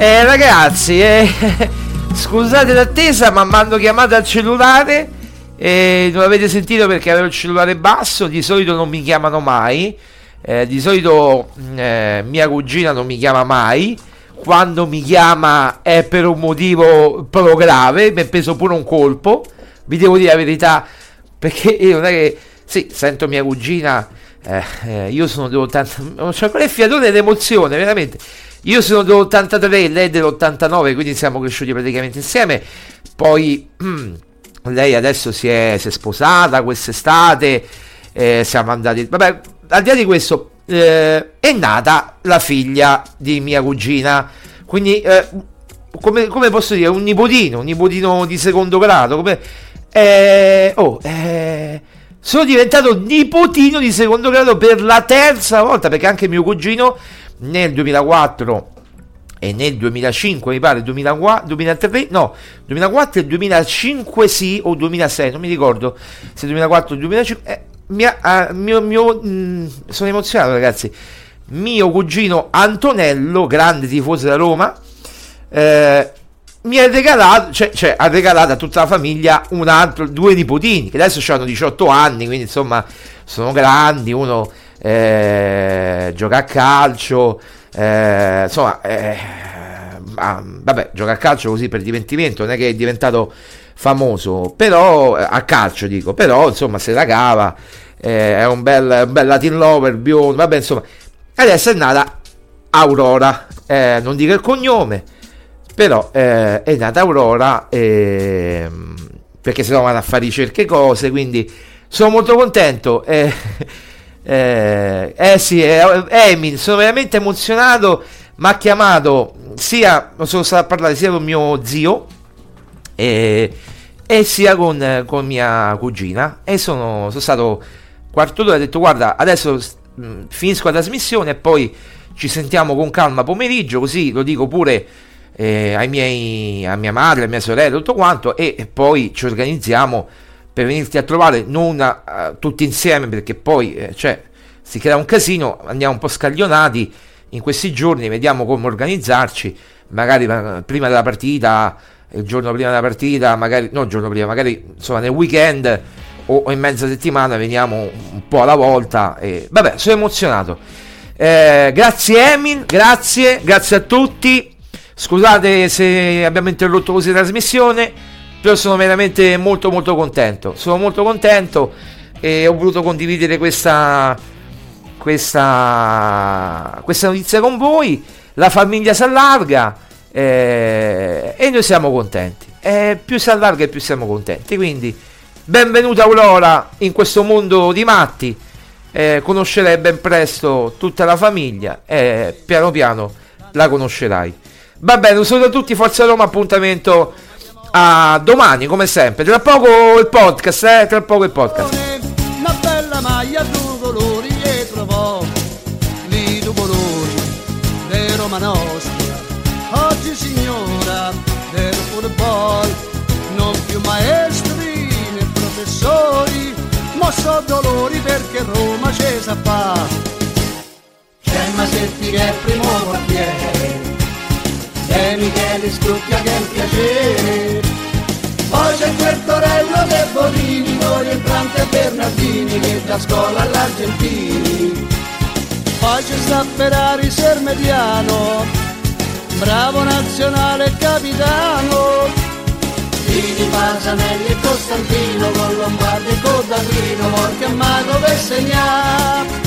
Eh ragazzi, eh, scusate l'attesa, ma mi hanno chiamato al cellulare e non l'avete sentito perché avevo il cellulare basso. Di solito non mi chiamano mai, eh, di solito eh, mia cugina non mi chiama mai. Quando mi chiama è per un motivo proprio grave, mi è preso pure un colpo, vi devo dire la verità, perché io non è che... Sì, sento mia cugina, eh, eh, io sono dell'ottanta... Ho ancora il fiatone d'emozione, veramente... Io sono dell'ottantatré, lei dell'ottantanove, quindi siamo cresciuti praticamente insieme. Poi mm, lei adesso si è, si è sposata quest'estate, eh, siamo andati... Vabbè, al di là di questo, eh, è nata la figlia di mia cugina, quindi eh, come, come posso dire, un nipotino, un nipotino di secondo grado, come... Eh, oh, eh... Sono diventato nipotino di secondo grado per la terza volta, perché anche mio cugino nel duemilaquattro e nel duemilacinque, mi pare, duemilaquattro, duemilatré, no, duemilaquattro e duemilacinque sì, o duemilasei, non mi ricordo se duemilaquattro o duemilacinque, eh, mia, eh, mio, mio, mh, sono emozionato ragazzi, mio cugino Antonello, grande tifoso della Roma, eh, mi ha regalato, cioè, cioè ha regalato a tutta la famiglia un altro, due nipotini che adesso hanno diciotto anni, quindi insomma sono grandi, uno eh, gioca a calcio, eh, insomma eh, ah, vabbè, gioca a calcio così per divertimento, non è che è diventato famoso, però a calcio dico, però insomma se la cava, eh, è un bel, un bel Latin lover biondo, vabbè insomma. Adesso è nata Aurora, eh, non dico il cognome, però eh, è nata Aurora, eh, perché se no vanno a fare ricerche cose, quindi sono molto contento, eh, eh, eh sì, eh, Emin, sono veramente emozionato, mi ha chiamato, sia, sono stato a parlare sia con mio zio eh, e sia con, con mia cugina, e sono, sono stato quarto d'ora, ho detto guarda adesso mh, finisco la trasmissione e poi ci sentiamo con calma pomeriggio, così lo dico pure Eh, ai miei, a mia madre, a mia sorella, tutto quanto, e, e poi ci organizziamo per venirti a trovare, non a, a, tutti insieme, perché poi eh, cioè, si crea un casino, andiamo un po' scaglionati in questi giorni, vediamo come organizzarci, magari ma, prima della partita, il giorno prima della partita, magari no il giorno prima, magari insomma nel weekend o, o in mezza settimana veniamo un, un po' alla volta, e vabbè, sono emozionato, eh, grazie Emin, grazie, grazie a tutti. Scusate se abbiamo interrotto così la trasmissione, però sono veramente molto molto contento, sono molto contento e ho voluto condividere questa questa questa notizia con voi. La famiglia si allarga, eh, e noi siamo contenti, eh, più si allarga e più siamo contenti, quindi benvenuta Aurora in questo mondo di matti, eh, conoscerai ben presto tutta la famiglia e eh, piano piano la conoscerai. Va bene, un saluto a tutti, Forza Roma, appuntamento a domani come sempre. Tra poco il podcast, eh, tra poco il podcast. Una bella maglia a due colori e trovò di due colori di Roma nostra. Oggi signora del football, non più maestri né professori, ma so dolori perché Roma ci sa fa. C'è Masetti che è primo quartiere, e Michele Scrucchia che è un piacere, poi c'è quel torello De Bonini, Gori e Brante e Bernardini che dà scuola all'Argentini, poi c'è sta Ferrari Sermediano, bravo nazionale capitano, Dini, Pasanelli e Costantino, con Lombardi e Codalino, Morca e Mago per segnare.